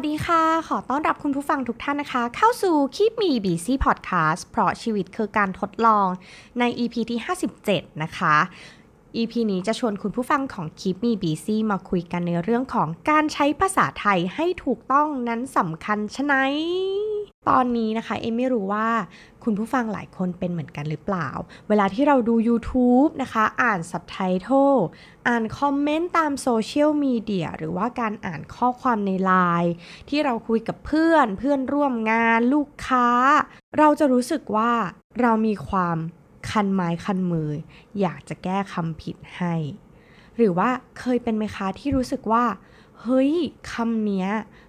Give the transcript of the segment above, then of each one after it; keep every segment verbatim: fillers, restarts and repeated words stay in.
วัสดีค่ะขอต้อนรับคุณผู้ฟังทุกท่านนะคะเข้าสู่ Keep me busy podcast เพราะชีวิตคือการทดลองใน อี พี ที่ห้าสิบเจ็ดนะคะ อี พี นี้จะชวนคุณผู้ฟังของ Keep me busy มาคุยกันในเรื่องของการใช้ภาษาไทยให้ถูกต้องนั้นสำคัญชะไหนตอนนี้นะคะเอมไม่รู้ว่าคุณผู้ฟังหลายคนเป็นเหมือนกันหรือเปล่าเวลาที่เราดู YouTube นะคะอ่านซับไตเติลอ่านคอมเมนต์ตามโซเชียลมีเดียหรือว่าการอ่านข้อความใน ไลน์ ที่เราคุยกับเพื่อนเพื่อนร่วมงานลูกค้าเราจะรู้สึกว่าเรามีความคันไม้คันมืออยากจะแก้คำผิดให้หรือว่าเคยเป็นไหมคะที่รู้สึกว่าเฮ้ยคำเนี้ย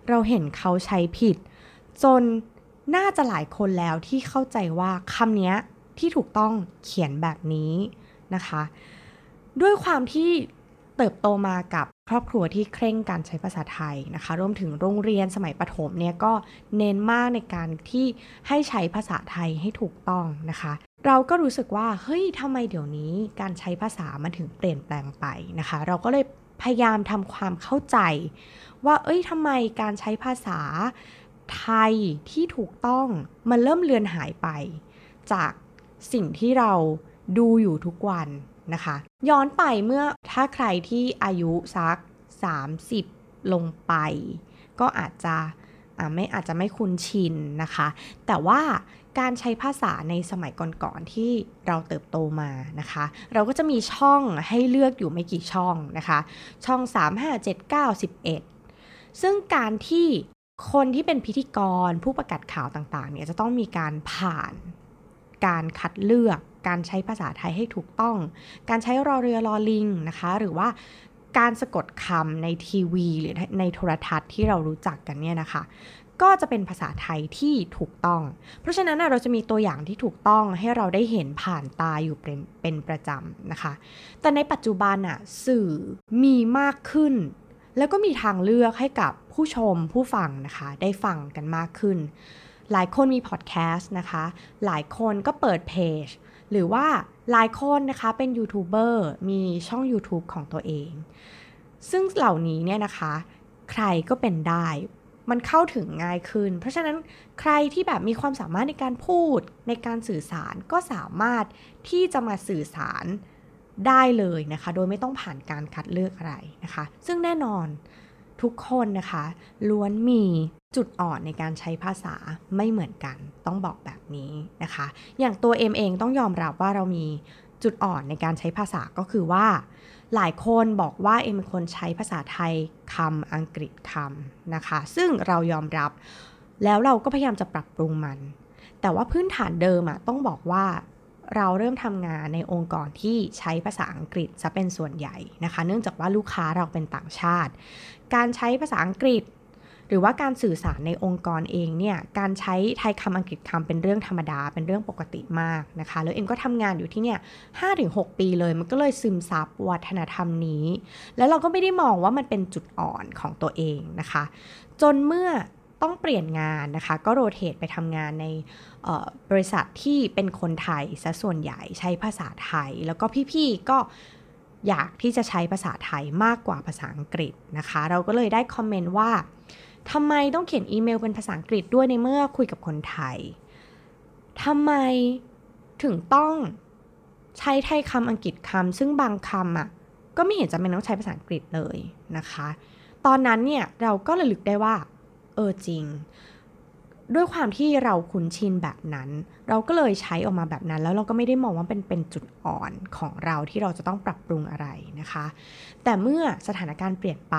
เราเห็นเขาใช้ผิดจนน่าจะหลายคนแล้วที่เข้าใจว่าคำนี้ที่ถูกต้องเขียนแบบนี้นะคะด้วยความที่เติบโตมากับครอบครัวที่เคร่งการใช้ภาษาไทยนะคะรวมถึงโรงเรียนสมัยประถมเนี่ยก็เน้นมากในการที่ให้ใช้ภาษาไทยให้ถูกต้องนะคะเราก็รู้สึกว่าเฮ้ยทำไมเดี๋ยวนี้การใช้ภาษามันถึงเปลี่ยนแปลงไปนะคะเราก็เลยพยายามทำความเข้าใจว่าเอ้ยทำไมการใช้ภาษาไทยที่ถูกต้องมันเริ่มเลือนหายไปจากสิ่งที่เราดูอยู่ทุกวันนะคะย้อนไปเมื่อถ้าใครที่อายุสักสามสิบลงไปก็อาจจะอ่าไม่อาจจะไม่คุ้นชินนะคะแต่ว่าการใช้ภาษาในสมัยก่อนๆที่เราเติบโตมานะคะเราก็จะมีช่องให้เลือกอยู่ไม่กี่ช่องนะคะช่องสาม ห้า เจ็ด เก้า สิบเอ็ดซึ่งการที่คนที่เป็นพิธีกรผู้ประกาศข่าวต่างๆเนี่ยจะต้องมีการผ่านการคัดเลือกการใช้ภาษาไทยให้ถูกต้องการใช้รอเรือรอลิงนะคะหรือว่าการสะกดคำในทีวีหรือในโทรทัศน์ที่เรารู้จักกันเนี่ยนะคะก็จะเป็นภาษาไทยที่ถูกต้องเพราะฉะนั้นเราจะมีตัวอย่างที่ถูกต้องให้เราได้เห็นผ่านตาอยู่เป็นเป็นประจำนะคะแต่ในปัจจุบันน่ะสื่อมีมากขึ้นแล้วก็มีทางเลือกให้กับผู้ชมผู้ฟังนะคะได้ฟังกันมากขึ้นหลายคนมีพอดแคสต์นะคะหลายคนก็เปิดเพจหรือว่าหลายคนนะคะเป็นยูทูบเบอร์มีช่อง YouTube ของตัวเองซึ่งเหล่านี้เนี่ยนะคะใครก็เป็นได้มันเข้าถึงง่ายขึ้นเพราะฉะนั้นใครที่แบบมีความสามารถในการพูดในการสื่อสารก็สามารถที่จะมาสื่อสารได้เลยนะคะโดยไม่ต้องผ่านการคัดเลือกอะไรนะคะซึ่งแน่นอนทุกคนนะคะล้วนมีจุดอ่อนในการใช้ภาษาไม่เหมือนกันต้องบอกแบบนี้นะคะอย่างตัวเอมเองต้องยอมรับว่าเรามีจุดอ่อนในการใช้ภาษาก็คือว่าหลายคนบอกว่าเอมเป็นคนใช้ภาษาไทยคำอังกฤษคำนะคะซึ่งเรายอมรับแล้วเราก็พยายามจะปรับปรุงมันแต่ว่าพื้นฐานเดิมอะต้องบอกว่าเราเริ่มทำงานในองค์กรที่ใช้ภาษาอังกฤษจะเป็นส่วนใหญ่นะคะเนื่องจากว่าลูกค้าเราเป็นต่างชาติการใช้ภาษาอังกฤษหรือว่าการสื่อสารในองค์กรเองเนี่ยการใช้ไทยคำอังกฤษคำเป็นเรื่องธรรมดาเป็นเรื่องปกติมากนะคะแล้วเอ็มก็ทำงานอยู่ที่เนี่ย ห้าถึงหก ปีเลยมันก็เลยซึมซับวัฒนธรรมนี้แล้วเราก็ไม่ได้มองว่ามันเป็นจุดอ่อนของตัวเองนะคะจนเมื่อต้องเปลี่ยนงานนะคะก็โรเตทไปทำงานในบริษัทที่เป็นคนไทยซะส่วนใหญ่ใช้ภาษาไทยแล้วก็พี่ๆก็อยากที่จะใช้ภาษาไทยมากกว่าภาษาอังกฤษนะคะเราก็เลยได้คอมเมนต์ว่าทำไมต้องเขียนอีเมลเป็นภาษาอังกฤษด้วยในเมื่อคุยกับคนไทยทำไมถึงต้องใช้ไทยคำอังกฤษคำซึ่งบางคำอ่ะก็ไม่เห็นจำเป็นต้องใช้ภาษาอังกฤษเลยนะคะตอนนั้นเนี่ยเราก็ระลึกได้ว่าเออจริงด้วยความที่เราคุ้นชินแบบนั้นเราก็เลยใช้ออกมาแบบนั้นแล้วเราก็ไม่ได้มองว่าเป็นเป็นจุดอ่อนของเราที่เราจะต้องปรับปรุงอะไรนะคะแต่เมื่อสถานการณ์เปลี่ยนไป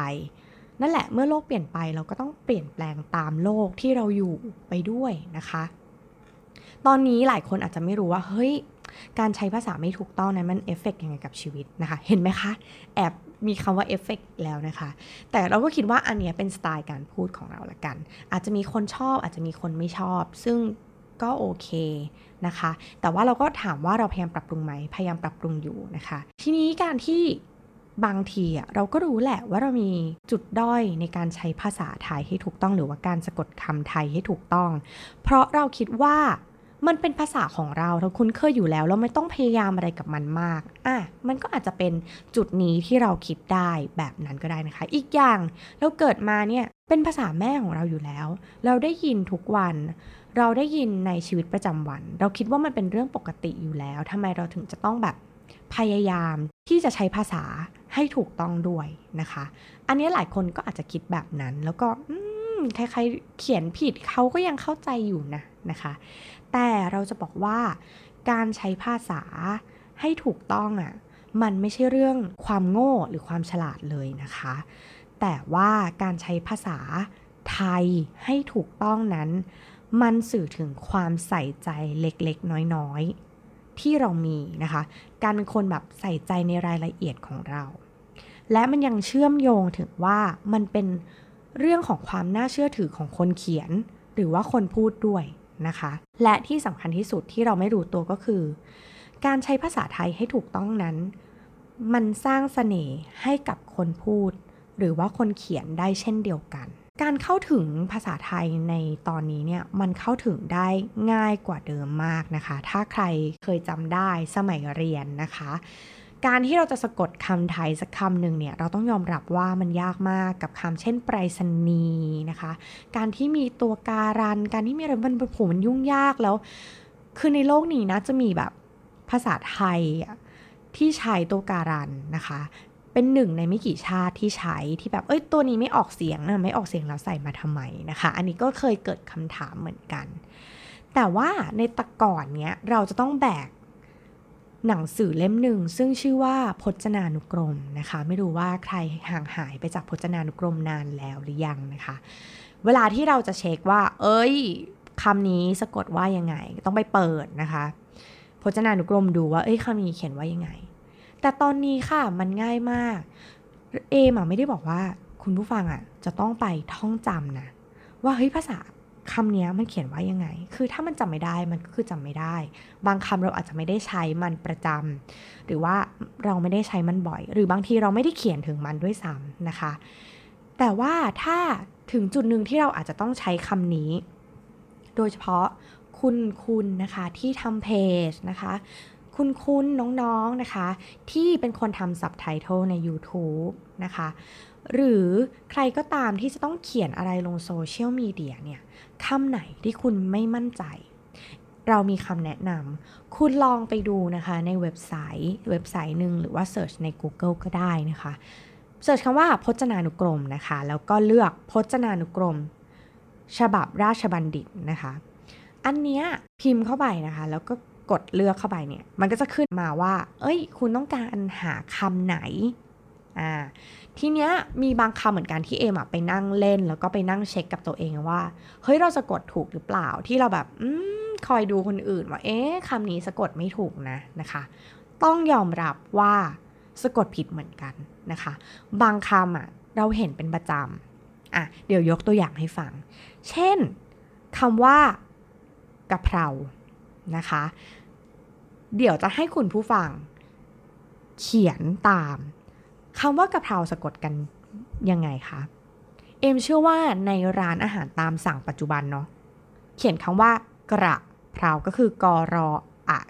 นั่นแหละเมื่อโลกเปลี่ยนไปเราก็ต้องเปลี่ยนแปลงตามโลกที่เราอยู่ไปด้วยนะคะตอนนี้หลายคนอาจจะไม่รู้ว่าเฮ้ยการใช้ภาษาไม่ถูกต้องนั้นมันเอฟเฟคยังไงกับชีวิตนะคะเห็นไหมคะแอบมีคำว่าเอฟเฟคแล้วนะคะแต่เราก็คิดว่าอันนี้เป็นสไตล์การพูดของเราละกันอาจจะมีคนชอบอาจจะมีคนไม่ชอบซึ่งก็โอเคนะคะแต่ว่าเราก็ถามว่าเราพยายามปรับปรุงไหมพยายามปรับปรุงอยู่นะคะทีนี้การที่บางทีเราก็รู้แหละว่าเรามีจุดด้อยในการใช้ภาษาไทยให้ถูกต้องหรือว่าการสะกดคำไทยให้ถูกต้องเพราะเราคิดว่า มันเป็นภาษาของเราเราคุ้นเคยอยู่แล้วเราไม่ต้องพยายามอะไรกับมันมากอ่ะมันก็อาจจะเป็นจุดนี้ที่เราคิดได้แบบนั้นก็ได้นะคะอีกอย่างเราเกิดมาเนี่ยเป็นภาษาแม่ของเราอยู่แล้วเราได้ยินทุกวันเราได้ยินในชีวิตประจำวันเราคิดว่ามันเป็นเรื่องปกติอยู่แล้วทำไมเราถึงจะต้องแบบพยายามที่จะใช้ภาษาให้ถูกต้องด้วยนะคะอันนี้หลายคนก็อาจจะคิดแบบนั้นแล้วก็ใครๆเขียนผิดเขาก็ยังเข้าใจอยู่นะนะคะแต่เราจะบอกว่าการใช้ภาษาให้ถูกต้องอ่ะมันไม่ใช่เรื่องความโง่หรือความฉลาดเลยนะคะแต่ว่าการใช้ภาษาไทยให้ถูกต้องนั้นมันสื่อถึงความใส่ใจเล็กๆน้อยๆที่เรามีนะคะการเป็นคนแบบใส่ใจในรายละเอียดของเราและมันยังเชื่อมโยงถึงว่ามันเป็นเรื่องของความน่าเชื่อถือของคนเขียนหรือว่าคนพูดด้วยนะคะและที่สำคัญที่สุดที่เราไม่รู้ตัวก็คือการใช้ภาษาไทยให้ถูกต้องนั้นมันสร้างเสน่ห์ให้กับคนพูดหรือว่าคนเขียนได้เช่นเดียวกันการเข้าถึงภาษาไทยในตอนนี้เนี่ยมันเข้าถึงได้ง่ายกว่าเดิมมากนะคะถ้าใครเคยจำได้สมัยเรียนนะคะการที่เราจะสะกดคำไทยสักคำหนึ่งเนี่ยเราต้องยอมรับว่ามันยากมากกับคำเช่นไปรษณีย์นะคะการที่มีตัวการันการที่มีอะไรมันโผล่มันยุ่งยากแล้วคือในโลกนี้นะจะมีแบบภาษาไทยที่ใช้ตัวการันนะคะเป็นหนึ่งในไม่กี่ชาติที่ใช้ที่แบบเอ้ยตัวนี้ไม่ออกเสียงนะไม่ออกเสียงแล้วใส่มาทำไมนะคะอันนี้ก็เคยเกิดคำถามเหมือนกันแต่ว่าในตะก่อนเนี้ยเราจะต้องแบกหนังสือเล่มหนึ่งซึ่งชื่อว่าพจนานุกรมนะคะไม่รู้ว่าใครห่างหายไปจากพจนานุกรมนานแล้วหรือยังนะคะเวลาที่เราจะเช็คว่าเอ้ยคำนี้สะกดว่ายังไงต้องไปเปิดนะคะพจนานุกรมดูว่าเอ้ยคำนี้เขียนว่ายังไงแต่ตอนนี้ค่ะมันง่ายมากเอมอ่ะไม่ได้บอกว่าคุณผู้ฟังอ่ะจะต้องไปท่องจำนะว่าเฮ้ยภาษาคำนี้มันเขียนว่ายังไงคือถ้ามันจำไม่ได้มันก็คือจำไม่ได้บางคำเราอาจจะไม่ได้ใช้มันประจำหรือว่าเราไม่ได้ใช้มันบ่อยหรือบางทีเราไม่ได้เขียนถึงมันด้วยซ้ำนะคะแต่ว่าถ้าถึงจุดนึงที่เราอาจจะต้องใช้คำนี้โดยเฉพาะคุณคุณนะคะที่ทำเพจนะคะคุณคุณน้องๆนะคะที่เป็นคนทำซับไตเติลใน YouTube นะคะหรือใครก็ตามที่จะต้องเขียนอะไรลงโซเชียลมีเดียเนี่ยคำไหนที่คุณไม่มั่นใจเรามีคำแนะนำคุณลองไปดูนะคะในเว็บไซต์เว็บไซต์หนึ่งหรือว่าเสิร์ชใน Google ก็ได้นะคะเสิร์ชคำว่าพจนานุกรมนะคะแล้วก็เลือกพจนานุกรมฉบับราชบัณฑิตนะคะอันเนี้ยพิมพ์เข้าไปนะคะแล้วก็กดเลือกเข้าไปเนี่ยมันก็จะขึ้นมาว่าเอ้ยคุณต้องการหาคำไหนอ่าทีเนี้ยมีบางคำเหมือนกันที่เอมอ่ะไปนั่งเล่นแล้วก็ไปนั่งเช็คกับตัวเองว่าเฮ้ยเราสะกดถูกหรือเปล่าที่เราแบบอืมคอยดูคนอื่นว่าเอ๊ะคำนี้สะกดไม่ถูกนะนะคะต้องยอมรับว่าสะกดผิดเหมือนกันนะคะบางคำอ่ะเราเห็นเป็นประจำอ่ะเดี๋ยวยกตัวอย่างให้ฟังเช่นคำว่ากะเพรานะคะเดี๋ยวจะให้คุณผู้ฟังเขียนตามคำว่ากะเพราสะกดกันยังไงคะเอมเชื่อว่าในร้านอาหารตามสั่งปัจจุบันเนาะเขียนคำว่ากระเพราก็คือกรออะ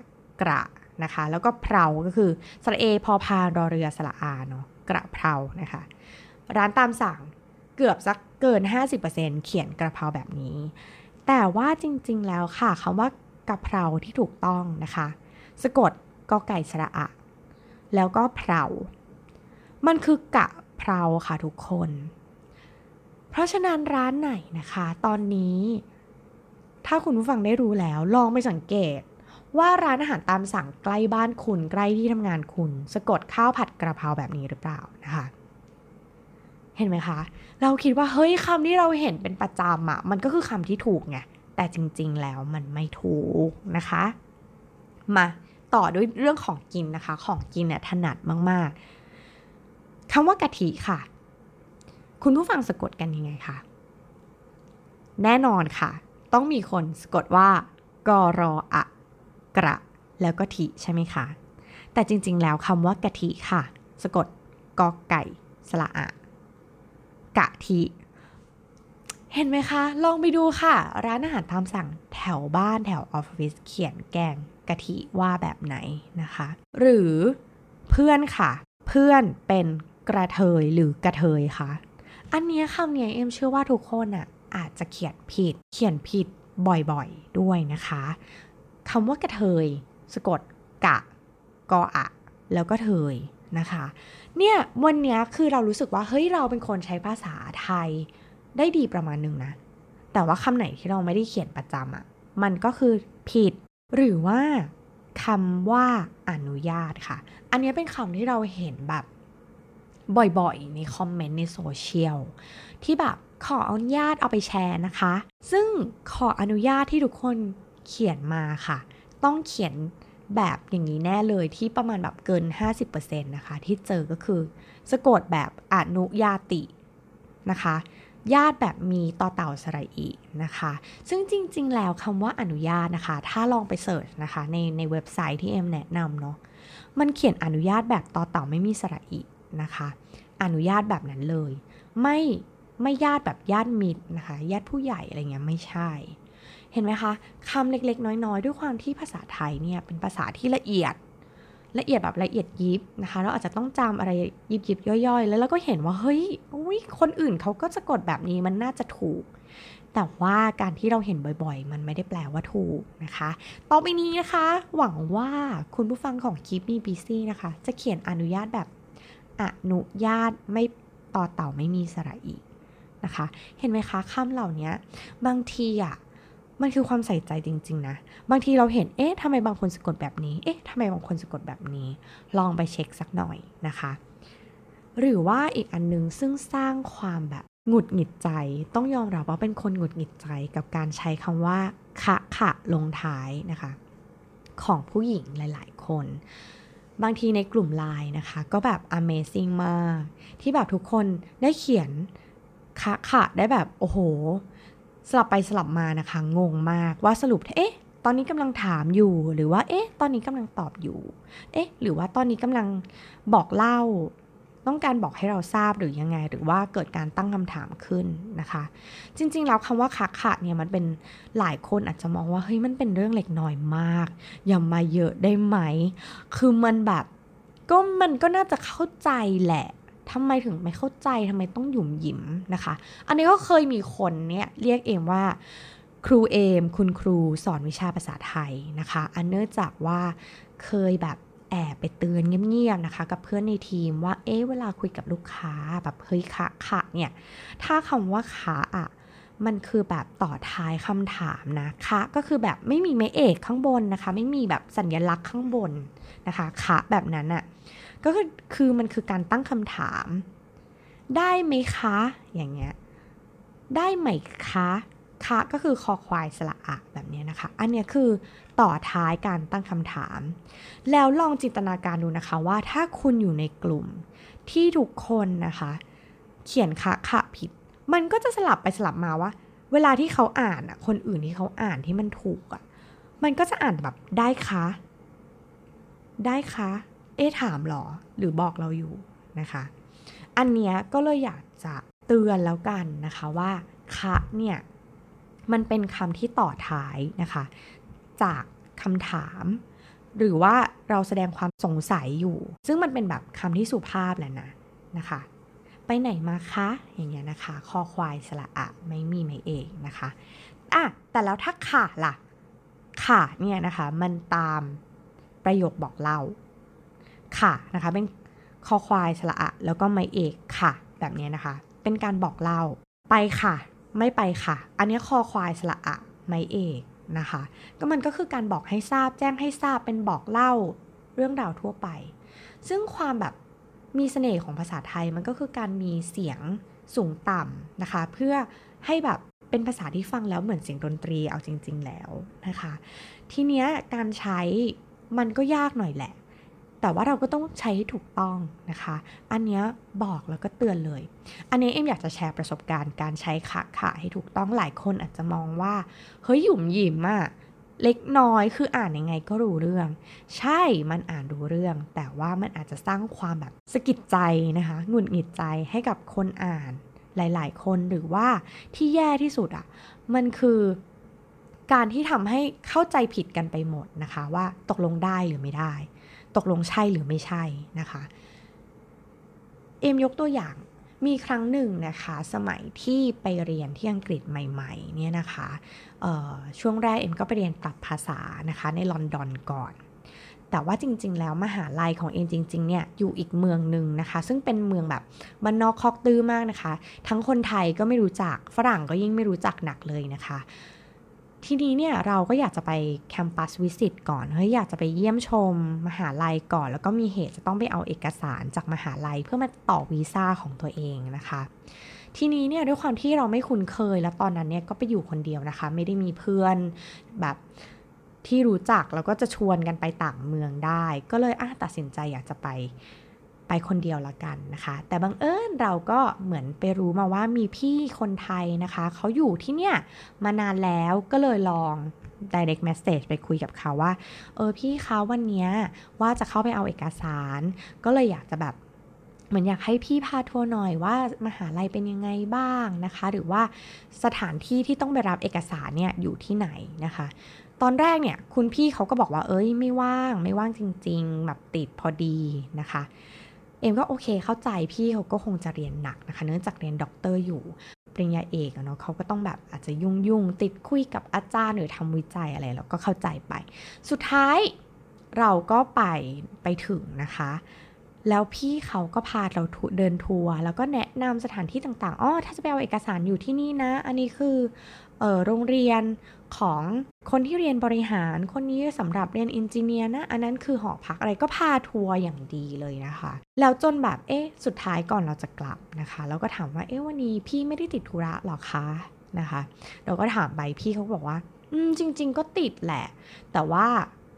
กระนะคะแล้วก็เพราก็คือสระเอพอพานรอเรือสระอาเนาะกระเพรานะคะร้านตามสั่งเกือบสักเกิน ห้าสิบเปอร์เซ็นต์ เขียนกระเพราแบบนี้แต่ว่าจริงๆแล้วค่ะคำว่ากะเพราที่ถูกต้องนะคะสะกดกอไก่สระอะแล้วก็เพรามันคือกะเพราค่ะทุกคนเพราะฉะนั้นร้านไหนนะคะตอนนี้ถ้าคุณผู้ฟังได้รู้แล้วลองไปสังเกตว่าร้านอาหารตามสั่งใกล้บ้านคุณใกล้ที่ทำงานคุณสะกดข้าวผัดกระเพราแบบนี้หรือเปล่านะคะเห็นไหมคะเราคิดว่าเฮ้ยคำที่เราเห็นเป็นประจำอะมันก็คือคำที่ถูกไงแต่จริงๆแล้วมันไม่ถูกนะคะมาต่อด้วยเรื่องของกินนะคะของกินเนี่ยถนัดมากๆคำว่ากะทิค่ะคุณผู้ฟังสะกดกันยังไงคะแน่นอนค่ะต้องมีคนสะกดว่ากอรออะกระแล้วก็ทิใช่ไหมคะแต่จริงๆแล้วคำว่ากะทิค่ะสะกดกอไก่สระอะกะทิ เห็นไหมคะลองไปดูค่ะร้านอาหารตามสั่งแถวบ้านแถวออฟฟิศเขียนแกงกะทิว่าแบบไหนนะคะหรือเพื่อนค่ะเพื่อนเป็นกระเทยหรือกระเทยค่ะอันนี้คำนี้เอ็มเชื่อว่าทุกคนอ่ะอาจจะเขียนผิดเขียนผิดบ่อยๆด้วยนะคะคำว่ากระเทยสะกดกะกออะแล้วก็เทยนะคะเนี่ยวันนี้คือเรารู้สึกว่าเฮ้ยเราเป็นคนใช้ภาษาไทยได้ดีประมาณนึงนะแต่ว่าคำไหนที่เราไม่ได้เขียนประจำอ่ะมันก็คือผิดหรือว่าคำว่าอนุญาตค่ะอันนี้เป็นคำที่เราเห็นแบบบ่อยๆในคอมเมนต์ในโซเชียลที่แบบขออนุญาตเอาไปแชร์นะคะซึ่งขออนุญาตที่ทุกคนเขียนมาค่ะต้องเขียนแบบอย่างนี้แน่เลยที่ประมาณแบบเกิน ห้าสิบเปอร์เซ็นต์ นะคะที่เจอก็คือสะกดแบบอนุญาตินะคะญาติแบบมีต่อเต่าสระอีนะคะซึ่งจริงๆแล้วคำว่าอนุญาตนะคะถ้าลองไปเสิร์ชนะคะในในเว็บไซต์ที่เอ็มแนะนำเนาะมันเขียนอนุญาตแบบต่อเต่าไม่มีสระอีนะคะอนุญาตแบบนั้นเลยไม่ไม่ญาติแบบญาติมิตรนะคะญาติผู้ใหญ่อะไรเงี้ยไม่ใช่เห็นไหมคะคำเล็กๆน้อยๆด้วยความที่ภาษาไทยเนี่ยเป็นภาษาที่ละเอียดละเอียดแบบละเอียดยิบนะคะเราอาจจะต้องจำอะไรยิบๆย่อยๆแล้วเราก็เห็นว่าเฮ้ยอุ๊ยคนอื่นเขาก็จะกดแบบนี้มันน่าจะถูกแต่ว่าการที่เราเห็นบ่อยๆมันไม่ได้แปลว่าถูกนะคะต่อไปนี้นะคะหวังว่าคุณผู้ฟังของ Keep me busy นะคะจะเขียนอนุญาตแบบอนุญาตไม่ต่อเต่าไม่มีสระอีนะคะเห็นไหมคะคำเหล่านี้บางทีอ่ะมันคือความใส่ใจจริงๆนะบางทีเราเห็นเอ๊ะทำไมบางคนสะกดแบบนี้เอ๊ะทำไมบางคนสะกดแบบนี้ลองไปเช็คสักหน่อยนะคะหรือว่าอีกอันนึงซึ่งสร้างความแบบหงุดหงิดใจต้องยอมรับว่าเป็นคนหงุดหงิดใจกับการใช้คำว่าคะคะลงท้ายนะคะของผู้หญิงหลายๆคนบางทีในกลุ่ม ไลน์ นะคะก็แบบ Amazing มากที่แบบทุกคนได้เขียนคะคะได้แบบโอ้โหสลับไปสลับมานะคะงงมากว่าสรุปเอ๊ะตอนนี้กำลังถามอยู่หรือว่าเอ๊ะตอนนี้กำลังตอบอยู่เอ๊ะหรือว่าตอนนี้กำลังบอกเล่าต้องการบอกให้เราทราบหรือยังไงหรือว่าเกิดการตั้งคำถามขึ้นนะคะจริงๆแล้วคำว่าคะคะเนี่ยมันเป็นหลายคนอาจจะมองว่าเฮ้ยมันเป็นเรื่องเล็กน้อยมากอย่ามาเยอะได้ไหมคือมันแบบก็มันก็น่าจะเข้าใจแหละทำไมถึงไม่เข้าใจทำไมต้องหยุ่มหยิมนะคะอันนี้ก็เคยมีคนเนี่ยเรียกเอมว่าครูเอมคุณครูสอนวิชาภาษาไทยนะคะอันเนื่องจากว่าเคยแบบแอบไปเตือนเงียบๆนะคะกับเพื่อนในทีมว่าเอ๊ะเวลาคุยกับลูกค้าแบบเฮ้ยคะคะเนี่ยถ้าคำว่าคะอ่ะมันคือแบบต่อท้ายคำถามนะคะก็คือแบบไม่มีไม้เอกข้างบนนะคะไม่มีแบบสัญลักษณ์ข้างบนนะคะคะแบบนั้นอ่ะก็คือคือมันคือการตั้งคำถามได้ไหมคะอย่างเงี้ยได้ไหมคะคะก็คือคอควายสระอะแบบนี้นะคะอันเนี้ยคือต่อท้ายการตั้งคำถามแล้วลองจินตนาการดูนะคะว่าถ้าคุณอยู่ในกลุ่มที่ทุกคนนะคะเขียนคะคะผิดมันก็จะสลับไปสลับมาว่าเวลาที่เขาอ่านอ่ะคนอื่นที่เขาอ่านที่มันถูกอ่ะมันก็จะอ่านแบบได้คะได้คะเอ๊ะถามหรอหรือบอกเราอยู่นะคะอันเนี้ยก็เลยอยากจะเตือนแล้วกันนะคะว่าคะเนี่ยมันเป็นคำที่ต่อท้ายนะคะจากคำถามหรือว่าเราแสดงความสงสัยอยู่ซึ่งมันเป็นแบบคำที่สุภาพแหละนะนะคะไปไหนมาคะอย่างเงี้ยนะคะคอควายสระอะไม่มีไม่เองนะคะอ่ะแต่แล้วถ้าค่ะล่ะค่ะเนี่ยนะคะมันตามประโยคบอกเล่าค่ะนะคะเป็นคอควายสระอะแล้วก็ไม่เอกค่ะแบบนี้นะคะเป็นการบอกเล่าไปค่ะไม่ไปค่ะอันนี้คอควายสระอะไม่เอกนะคะก็มันก็คือการบอกให้ทราบแจ้งให้ทราบเป็นบอกเล่าเรื่องราวทั่วไปซึ่งความแบบมีเสน่ห์ของภาษาไทยมันก็คือการมีเสียงสูงต่ำนะคะเพื่อให้แบบเป็นภาษาที่ฟังแล้วเหมือนเสียงดนตรีเอาจริงๆแล้วนะคะทีเนี้ยการใช้มันก็ยากหน่อยแหละแต่ว่าเราก็ต้องใช้ให้ถูกต้องนะคะอันนี้บอกแล้วก็เตือนเลยอันนี้เอ็มอยากจะแชร์ประสบการณ์การใช้คะคะให้ถูกต้องหลายคนอาจจะมองว่าเฮ้ยหยุ่มหยิมอะเล็กน้อยคืออ่านยังไงก็รู้เรื่องใช่มันอ่านรู้เรื่องแต่ว่ามันอาจจะสร้างความแบบสะกิดใจนะคะหงุดหงิดใจให้กับคนอ่าน หลายๆคนหรือว่าที่แย่ที่สุดอ่ะมันคือการที่ทำให้เข้าใจผิดกันไปหมดนะคะว่าตกลงได้หรือไม่ได้ตกลงใช่หรือไม่ใช่นะคะเอมยกตัวอย่างมีครั้งหนึ่งนะคะสมัยที่ไปเรียนที่อังกฤษใหม่ๆเนี่ยนะคะช่วงแรกเอมก็ไปเรียนปรับภาษานะคะในลอนดอนก่อนแต่ว่าจริงๆแล้วมหาลัยของเอมจริงๆเนี่ยอยู่อีกเมืองหนึ่งนะคะซึ่งเป็นเมืองแบบบ้านนอกคอกตื้อมากนะคะทั้งคนไทยก็ไม่รู้จักฝรั่งก็ยิ่งไม่รู้จักหนักเลยนะคะทีนี้เนี่ยเราก็อยากจะไปแคมปัสวิสิตก่อนเฮ้ยอยากจะไปเยี่ยมชมมหาลัยก่อนแล้วก็มีเหตุจะต้องไปเอาเอกสารจากมหาลัยเพื่อมาต่อวีซ่าของตัวเองนะคะทีนี้เนี่ยด้วยความที่เราไม่คุ้นเคยแล้วตอนนั้นเนี่ยก็ไปอยู่คนเดียวนะคะไม่ได้มีเพื่อนแบบที่รู้จักแล้วก็จะชวนกันไปต่างเมืองได้ก็เลยอ่ะตัดสินใจอยากจะไปไปคนเดียวละกันนะคะแต่บังเอิญเราก็เหมือนไปรู้มาว่ามีพี่คนไทยนะคะเขาอยู่ที่เนี่ยมานานแล้วก็เลยลอง direct message ไปคุยกับเขาว่าเออพี่เขาวันเนี้ยว่าจะเข้าไปเอาเอกสารก็เลยอยากจะแบบเหมือนอยากให้พี่พาทัวร์หน่อยว่ามหาลัยเป็นยังไงบ้างนะคะหรือว่าสถานที่ที่ต้องไปรับเอกสารเนี่ยอยู่ที่ไหนนะคะตอนแรกเนี่ยคุณพี่เขาก็บอกว่าเอ้ยไม่ว่างไม่ว่างจริงๆแบบติดพอดีนะคะเอมก็โอเคเข้าใจพี่เขาก็คงจะเรียนหนักนะคะเนื่องจากเรียนด็อกเตอร์อยู่ปริญญาเอกเนาะเขาก็ต้องแบบอาจจะยุ่งๆติดคุยกับอาจารย์หรือทำวิจัยอะไรแล้วก็เข้าใจไปสุดท้ายเราก็ไปไปถึงนะคะแล้วพี่เขาก็พาเราเดินทัวร์แล้วก็แนะนำสถานที่ต่างๆอ๋อถ้าจะไปเอาเอกสารอยู่ที่นี่นะอันนี้คือเอ่อโรงเรียนของคนที่เรียนบริหารคนนี้สำหรับเรียนอินจิเนียร์นะอันนั้นคือหอพักอะไรก็พาทัวร์อย่างดีเลยนะคะแล้วจนแบบเอ๊ะสุดท้ายก่อนเราจะกลับนะคะแล้วก็ถามว่าเอ๊ะวันนี้พี่ไม่ได้ติดธุระหรอคะนะคะเราก็ถามไปพี่เขาบอกว่าอืมจริงๆก็ติดแหละแต่ว่า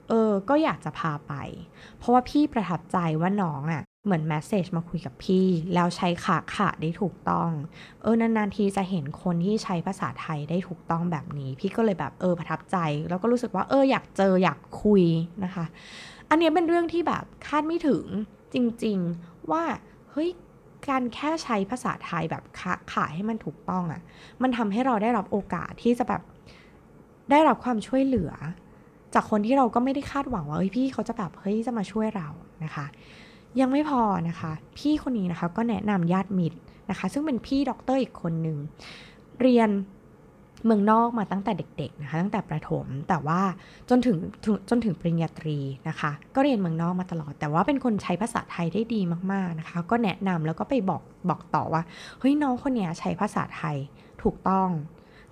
เออก็อยากจะพาไปเพราะว่าพี่ประทับใจว่าน้องอ่ะเหมือนแมสเสจมาคุยกับพี่แล้วใช้ขาขาได้ถูกต้องเออนานๆทีจะเห็นคนที่ใช้ภาษาไทยได้ถูกต้องแบบนี้พี่ก็เลยแบบเออประทับใจแล้วก็รู้สึกว่าเอออยากเจออยากคุยนะคะอันนี้เป็นเรื่องที่แบบคาดไม่ถึงจริงๆว่าเฮ้ยการแค่ใช้ภาษาไทยแบบขาขาให้มันถูกต้องอ่ะมันทำให้เราได้รับโอกาสที่จะแบบได้รับความช่วยเหลือจากคนที่เราก็ไม่ได้คาดหวังว่าเฮ้ยพี่เขาจะแบบเฮ้ยจะมาช่วยเรานะคะยังไม่พอนะคะพี่คนนี้นะคะก็แนะนำญาติมิตรนะคะซึ่งเป็นพี่ด็อกเตอร์อีกคนนึงเรียนเมืองนอกมาตั้งแต่เด็กๆนะคะตั้งแต่ประถมแต่ว่าจนถึงจนถึงปริญญาตรีนะคะก็เรียนเมืองนอกมาตลอดแต่ว่าเป็นคนใช้ภาษาไทยได้ดีมากๆนะคะก็แนะนำแล้วก็ไปบอกบอกต่อว่าเฮ้ยน้องคนเนี้ยใช้ภาษาไทยถูกต้อง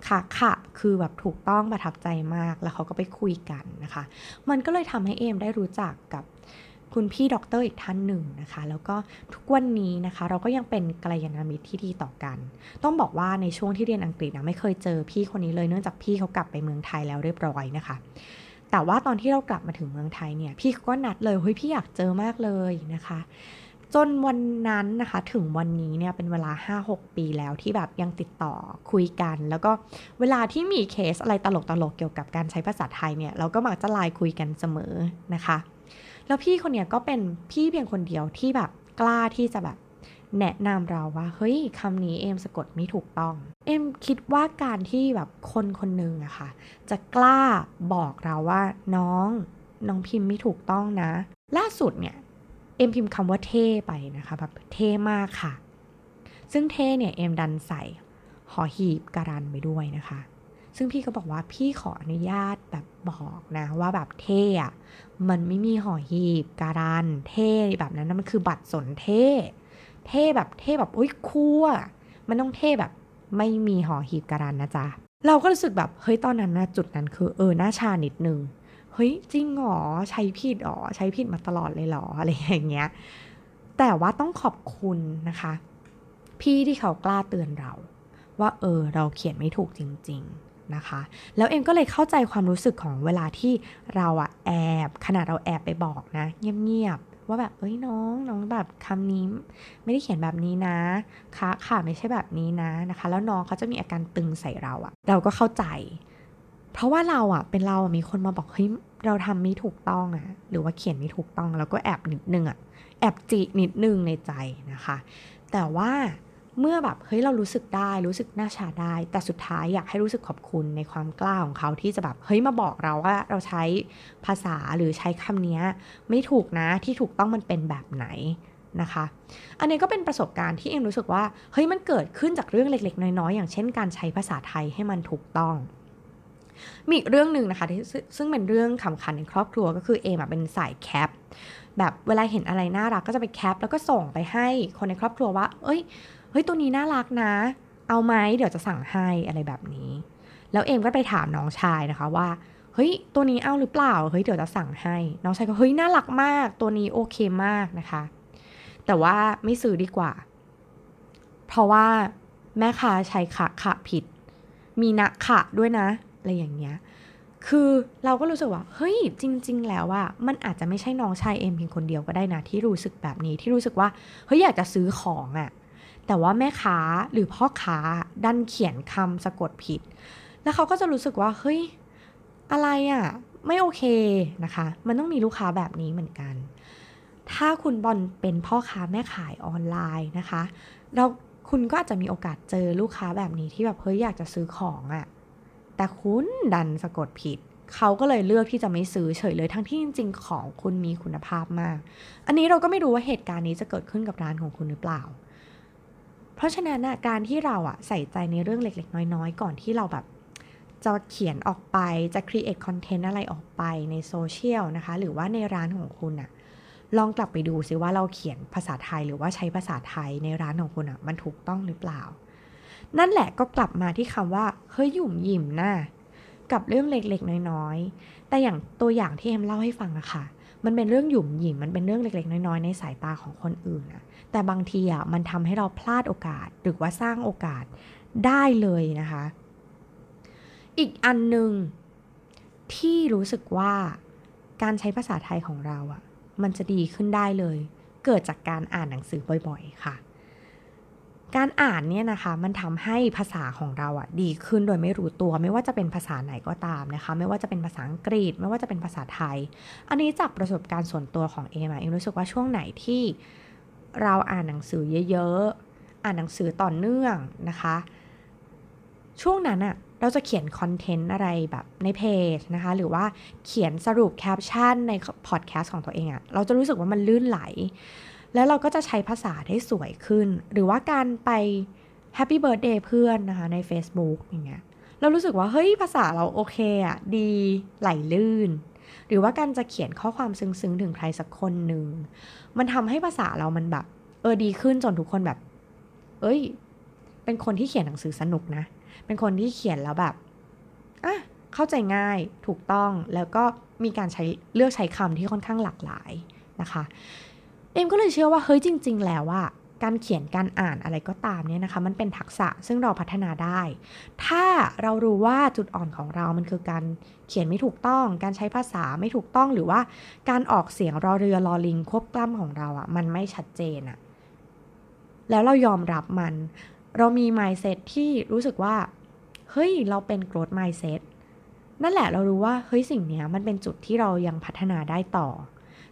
ค่ะค่ะคือแบบถูกต้องประทับใจมากแล้วเขาก็ไปคุยกันนะคะมันก็เลยทำให้เอมได้รู้จักกับคุณพี่ด็อกเตอร์อีกท่านหนึ่งนะคะแล้วก็ทุกวันนี้นะคะเราก็ยังเป็นกัลยาณมิตรที่ดีต่อกันต้องบอกว่าในช่วงที่เรียนอังกฤษนะไม่เคยเจอพี่คนนี้เลยเนื่องจากพี่เขากลับไปเมืองไทยแล้วเรียบร้อยนะคะแต่ว่าตอนที่เรากลับมาถึงเมืองไทยเนี่ยพี่เขาก็นัดเลยเฮ้ยพี่อยากเจอมากเลยนะคะจนวันนั้นนะคะถึงวันนี้เนี่ยเป็นเวลา ห้าหก ปีแล้วที่แบบยังติดต่อคุยกันแล้วก็เวลาที่มีเคสอะไรตลกๆเกี่ยวกับการใช้ภาษาไทยเนี่ยเราก็มักจะไลน์คุยกันเสมอนะคะแล้วพี่คนเนี้ยก็เป็นพี่เพียงคนเดียวที่แบบกล้าที่จะแบบแนะนำเราว่าเฮ้ยคำนี้เอมสะกดไม่ถูกต้องเอมคิดว่าการที่แบบคนคนนึงอะค่ะจะกล้าบอกเราว่าน้องน้องพิมพ์ไม่ถูกต้องนะล่าสุดเนี่ยเอมพิมพ์คำว่าเท่ไปนะคะแบบเท่มากค่ะซึ่งเท่เนี่ยเอมดันใส่หอหีบการันไปด้วยนะคะซึ่งพี่ก็บอกว่าพี่ขออนุญาตแบบบอกนะว่าแบบเท่อะมันไม่มีหอหีบการันเท่แบบนั้นมันคือบัตรสนเท่เท่แบบเท่แบบโอ๊ยคูลอะมันต้องเท่แบบไม่มีหอหีบการันนะจ๊ะเราก็รู้สึกแบบเฮ้ยตอนนั้นนะจุดนั้นคือเออหน้าชานิดนึงเฮ้ยจริงหรอใช้ผิดหรอใช้ผิดมาตลอดเลยหรออะไรอย่างเงี้ยแต่ว่าต้องขอบคุณนะคะพี่ที่เขากล้าเตือนเราว่าเออเราเขียนไม่ถูกจริงๆนะคะแล้วเอ็มก็เลยเข้าใจความรู้สึกของเวลาที่เราอะแอบขนาดเราแอบไปบอกนะเงียบๆว่าแบบเอ้ยน้องน้องแบบคำนี้ไม่ได้เขียนแบบนี้นะค่ะค่ะไม่ใช่แบบนี้นะนะคะแล้วน้องเขาจะมีอาการตึงใส่เราอะเราก็เข้าใจเพราะว่าเราอ่ะเป็นเราอ่ะมีคนมาบอกเฮ้ยเราทำไม่ถูกต้องอ่ะหรือว่าเขียนไม่ถูกต้องเราก็แอบนิดนึงอ่ะแอบจินิดนึงในใจนะคะแต่ว่า เมื่อแบบเฮ้ยเรารู้สึกได้รู้สึกน่าชาได้แต่สุดท้ายอยากให้รู้สึกขอบคุณในความกล้าของเขาที่จะแบบเฮ้ยมาบอกเราว่าเราใช้ภาษาหรือใช้คำนี้ไม่ถูกนะที่ถูกต้องมันเป็นแบบไหนนะคะอันนี้ก็เป็นประสบการณ์ที่เอ็มรู้สึกว่าเฮ้ยมันเกิดขึ้นจากเรื่องเล็กๆน้อยๆอย่างเช่นการใช้ภาษาไทยให้มันถูกต้องมีอีกเรื่องหนึ่งนะคะซึ่งเป็นเรื่องขำขันในครอบครัวก็คือเอมเป็นสายแคปแบบเวลาเห็นอะไรน่ารักก็จะไปแคปแล้วก็ส่งไปให้คนในครอบครัวว่าเอ้ยเฮ้ยตัวนี้น่ารักนะเอาไหมเดี๋ยวจะสั่งให้อะไรแบบนี้แล้วเอมก็ไปถามน้องชายนะคะว่าเฮ้ยตัวนี้เอาหรือเปล่าเฮ้ยเดี๋ยวจะสั่งให้น้องชายก็เฮ้ยน่ารักมากตัวนี้โอเคมากนะคะแต่ว่าไม่ซื้อดีกว่าเพราะว่าแม่ค้าใช้ขะขะผิดมีนะขะด้วยนะอะไรอย่างเงี้ยคือเราก็รู้สึกว่าเฮ้ยจริงๆแล้วว่ามันอาจจะไม่ใช่น้องชายเอมเพียงคนเดียวก็ได้นะที่รู้สึกแบบนี้ที่รู้สึกว่าเฮ้ยอยากจะซื้อของอ่ะแต่ว่าแม่ค้าหรือพ่อค้าดันเขียนคำสะกดผิดแล้วเขาก็จะรู้สึกว่าเฮ้ยอะไรอ่ะไม่โอเคนะคะมันต้องมีลูกค้าแบบนี้เหมือนกันถ้าคุณบอลเป็นพ่อค้าแม่ขายออนไลน์นะคะเราคุณก็อาจจะมีโอกาสเจอลูกค้าแบบนี้ที่แบบเฮ้ยอยากจะซื้อของอ่ะแต่คุณดันสะกดผิดเขาก็เลยเลือกที่จะไม่ซื้อเฉยเลยทั้งที่จริงๆของคุณมีคุณภาพมากอันนี้เราก็ไม่รู้ว่าเหตุการณ์นี้จะเกิดขึ้นกับร้านของคุณหรือเปล่าเพราะฉะนั้นนะการที่เราอ่ะใส่ใจในเรื่องเล็กๆน้อยๆก่อนที่เราแบบจะเขียนออกไปจะครีเอทคอนเทนต์อะไรออกไปในโซเชียลนะคะหรือว่าในร้านของคุณอ่ะลองกลับไปดูซิว่าเราเขียนภาษาไทยหรือว่าใช้ภาษาไทยในร้านของคุณอ่ะมันถูกต้องหรือเปล่านั่นแหละก็กลับมาที่คำว่าเฮ้ยหยุ่มหยิมน่ะกับเรื่องเล็กๆน้อยๆแต่อย่างตัวอย่างที่เอ็มเล่าให้ฟังอะค่ะมันเป็นเรื่องหยุ่มหยิมมันเป็นเรื่องเล็กๆน้อยๆในสายตาของคนอื่นนะแต่บางทีอะมันทำให้เราพลาดโอกาสหรือว่าสร้างโอกาสได้เลยนะคะอีกอันนึงที่รู้สึกว่าการใช้ภาษาไทยของเราอะมันจะดีขึ้นได้เลยเกิดจากการอ่านหนังสือบ่อยๆค่ะการอ่านเนี่ยนะคะมันทำให้ภาษาของเราอ่ะดีขึ้นโดยไม่รู้ตัวไม่ว่าจะเป็นภาษาไหนก็ตามนะคะไม่ว่าจะเป็นภาษาอังกฤษไม่ว่าจะเป็นภาษาไทยอันนี้จากประสบการณ์ส่วนตัวของเอมเองรู้สึกว่าช่วงไหนที่เราอ่านหนังสือเยอะๆอ่านหนังสือต่อเนื่องนะคะช่วงนั้นอ่ะเราจะเขียนคอนเทนต์อะไรแบบในเพจนะคะหรือว่าเขียนสรุปแคปชั่นในพอดแคสต์ของตัวเองอ่ะเราจะรู้สึกว่ามันลื่นไหลแล้วเราก็จะใช้ภาษาได้สวยขึ้นหรือว่าการไป Happy Birthday เพื่อนนะคะใน Facebook อย่างเงี้ยเรารู้สึกว่าเฮ้ยภาษาเราโอเคอ่ะดีไหลลื่นหรือว่าการจะเขียนข้อความซึ้งๆถึงใครสักคนหนึ่งมันทำให้ภาษาเรามันแบบเออดีขึ้นจนทุกคนแบบเอ้ยเป็นคนที่เขียนหนังสือสนุกนะเป็นคนที่เขียนแล้วแบบอ่ะเข้าใจง่ายถูกต้องแล้วก็มีการใช้เลือกใช้คำที่ค่อนข้างหลากหลายนะคะเอ็มก็เลยเชื่อว่าเฮ้ยจริงๆแล้วว่าการเขียนการอ่านอะไรก็ตามเนี่ยนะคะมันเป็นทักษะซึ่งเราพัฒนาได้ถ้าเรารู้ว่าจุดอ่อนของเรามันคือการเขียนไม่ถูกต้องการใช้ภาษาไม่ถูกต้องหรือว่าการออกเสียงรอเรือรอลิงควบกล้ำของเราอ่ะมันไม่ชัดเจนอ่ะแล้วเรายอมรับมันเรามี mindset ที่รู้สึกว่าเฮ้ยเราเป็น growth mindset นั่นแหละเรารู้ว่าเฮ้ยสิ่งเนี้ยมันเป็นจุดที่เรายังพัฒนาได้ต่อ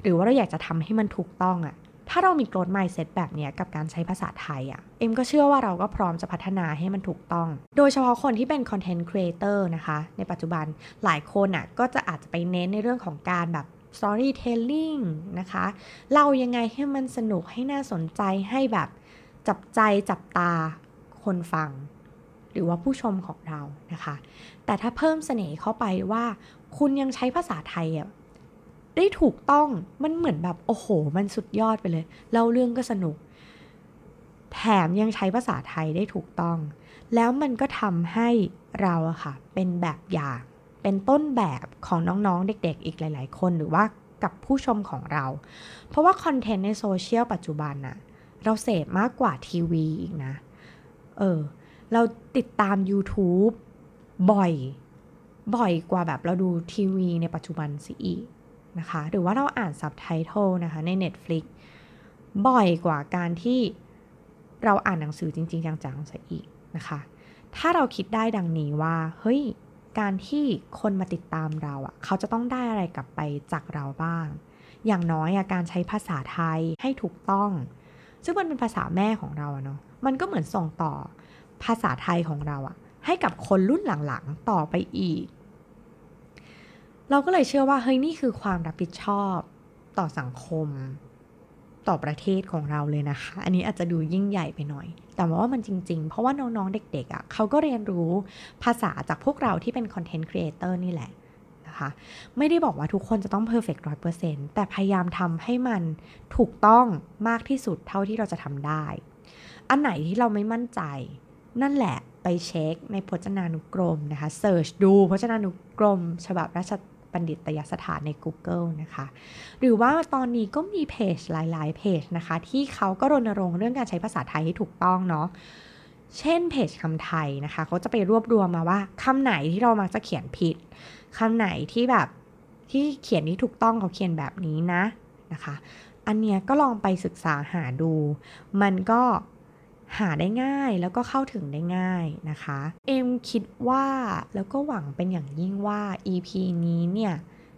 หรือว่าเราอยากจะทำให้มันถูกต้องอ่ะถ้าเรามี growth mindset แบบเนี้ยกับการใช้ภาษาไทยอ่ะเอ็มก็เชื่อว่าเราก็พร้อมจะพัฒนาให้มันถูกต้องโดยเฉพาะคนที่เป็น content creator นะคะในปัจจุบันหลายคนอ่ะก็จะอาจจะไปเน้นในเรื่องของการแบบ storytelling นะคะเล่ายังไงให้มันสนุกให้น่าสนใจให้แบบจับใจจับตาคนฟังหรือว่าผู้ชมของเรานะคะแต่ถ้าเพิ่มเสน่ห์เข้าไปว่าคุณยังใช้ภาษาไทยอ่ะได้ถูกต้องมันเหมือนแบบโอ้โหมันสุดยอดไปเลยเล่าเรื่องก็สนุกแถมยังใช้ภาษาไทยได้ถูกต้องแล้วมันก็ทำให้เราอะค่ะเป็นแบบอย่างเป็นต้นแบบของน้องๆเด็กๆอีกหลายๆคนหรือว่ากับผู้ชมของเราเพราะว่าคอนเทนต์ในโซเชียลปัจจุบันน่ะเราเสพมากกว่าทีวีอีกนะเออเราติดตาม YouTube บ่อยบ่อยกว่าแบบเราดูทีวีในปัจจุบันสิอีกนะคะหรือว่าเราอ่านซับไตเติลนะคะใน Netflix บ่อยกว่าการที่เราอ่านหนังสือจริงๆจังๆซะอีกนะคะถ้าเราคิดได้ดังนี้ว่าเฮ้ยการที่คนมาติดตามเราอ่ะเขาจะต้องได้อะไรกลับไปจากเราบ้างอย่างน้อยอ่ะการใช้ภาษาไทยให้ถูกต้อง ซึ่งมันเป็นภาษาแม่ของเราเนาะมันก็เหมือนส่งต่อภาษาไทยของเราอะให้กับคนรุ่นหลังๆต่อไปอีกเราก็เลยเชื่อว่าเฮ้ยนี่คือความรับผิดชอบต่อสังคมต่อประเทศของเราเลยนะคะอันนี้อาจจะดูยิ่งใหญ่ไปหน่อยแต่ว่ามันจริงๆเพราะว่าน้องๆเด็กๆอ่ะเขาก็เรียนรู้ภาษาจากพวกเราที่เป็นคอนเทนต์ครีเอเตอร์นี่แหละนะคะไม่ได้บอกว่าทุกคนจะต้องเพอร์เฟกต์ ร้อยเปอร์เซ็นต์ แต่พยายามทำให้มันถูกต้องมากที่สุดเท่าที่เราจะทำได้อันไหนที่เราไม่มั่นใจนั่นแหละไปเช็คในพจนานุกรมนะคะเสิร์ชดูพจนานุกรมฉบับราชบัณฑิตยสถานใน Google นะคะหรือว่าตอนนี้ก็มีเพจหลายๆเพจนะคะที่เขาก็รณรงค์เรื่องการใช้ภาษาไทยให้ถูกต้องเนาะเช่นเพจคำไทยนะคะเขาจะไปรวบรวมมาว่าคำไหนที่เรามักจะเขียนผิดคำไหนที่แบบที่เขียนนี้ถูกต้องเขาเขียนแบบนี้นะนะคะอันเนี้ยก็ลองไปศึกษาหาดูมันก็หาได้ง่ายแล้วก็เข้าถึงได้ง่ายนะคะเอ็มคิดว่าแล้วก็หวังเป็นอย่างยิ่งว่า อี พี นี้เนี่ย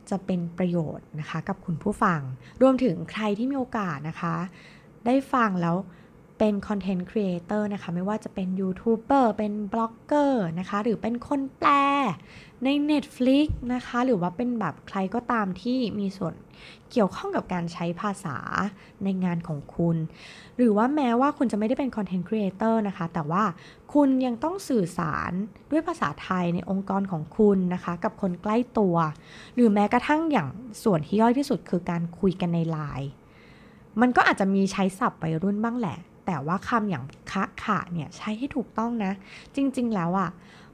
จะเป็นประโยชน์นะคะกับคุณผู้ฟังรวมถึงใครที่มีโอกาสนะคะได้ฟังแล้วเป็นคอนเทนต์ครีเอเตอร์นะคะไม่ว่าจะเป็นยูทูบเบอร์เป็นบล็อกเกอร์นะคะหรือเป็นคนแปลใน Netflix นะคะหรือว่าเป็นแบบใครก็ตามที่มีส่วนเกี่ยวข้องกับการใช้ภาษาในงานของคุณหรือว่าแม้ว่าคุณจะไม่ได้เป็นคอนเทนต์ครีเอเตอร์นะคะแต่ว่าคุณยังต้องสื่อสารด้วยภาษาไทยในองค์กรของคุณนะคะกับคนใกล้ตัวหรือแม้กระทั่งอย่างส่วนที่ย่อยที่สุดคือการคุยกันใน ไลน์ มันก็อาจจะมีใช้ศัพท์วัยรุ่นบ้างแหละแต่ว่าคำอย่างคะขาเนี่ยใช้ให้ถูกต้องนะจริงๆแล้วอ่ะ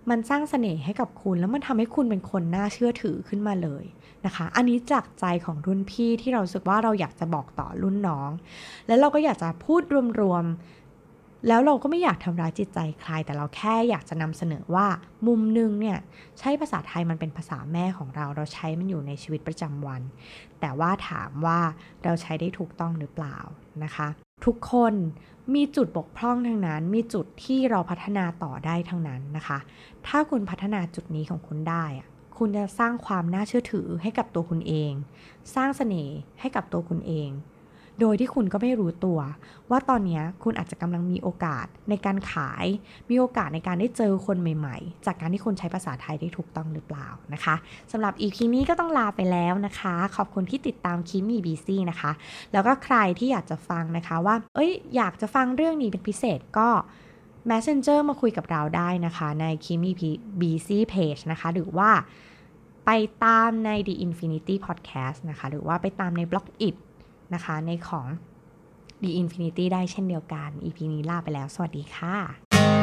มันสร้างเสน่ห์ให้กับคุณแล้วมันทำให้คุณเป็นคนน่าเชื่อถือขึ้นมาเลยนะคะอันนี้จากใจของรุ่นพี่ที่เรารู้สึกว่าเราอยากจะบอกต่อรุ่นน้องแล้วเราก็อยากจะพูดรวมๆแล้วเราก็ไม่อยากทำร้ายจิตใจใครแต่เราแค่อยากจะนำเสนอว่ามุมนึงเนี่ยใช้ภาษาไทยมันเป็นภาษาแม่ของเราเราใช้มันอยู่ในชีวิตประจำวันแต่ว่าถามว่าเราใช้ได้ถูกต้องหรือเปล่านะคะทุกคนมีจุดบกพร่องทั้งนั้นมีจุดที่เราพัฒนาต่อได้ทั้งนั้นนะคะถ้าคุณพัฒนาจุดนี้ของคุณได้คุณจะสร้างความน่าเชื่อถือให้กับตัวคุณเองสร้างเสน่ห์ให้กับตัวคุณเองโดยที่คุณก็ไม่รู้ตัวว่าตอนนี้คุณอาจจะกำลังมีโอกาสในการขายมีโอกาสในการได้เจอคนใหม่ๆจากการที่คุณใช้ภาษาไทยได้ถูกต้องหรือเปล่านะคะสำหรับ อี พี นี้ก็ต้องลาไปแล้วนะคะขอบคุณที่ติดตาม Keep me busy นะคะแล้วก็ใครที่อยากจะฟังนะคะว่าเอ้ยอยากจะฟังเรื่องนี้เป็นพิเศษก็ Messenger มาคุยกับเราได้นะคะใน Keep me busy page นะคะหรือว่าไปตามใน The Infinity Podcast นะคะหรือว่าไปตามใน Blog Itนะคะในของ The Infinity ได้เช่นเดียวกัน อี พี นี้ลาไปแล้วสวัสดีค่ะ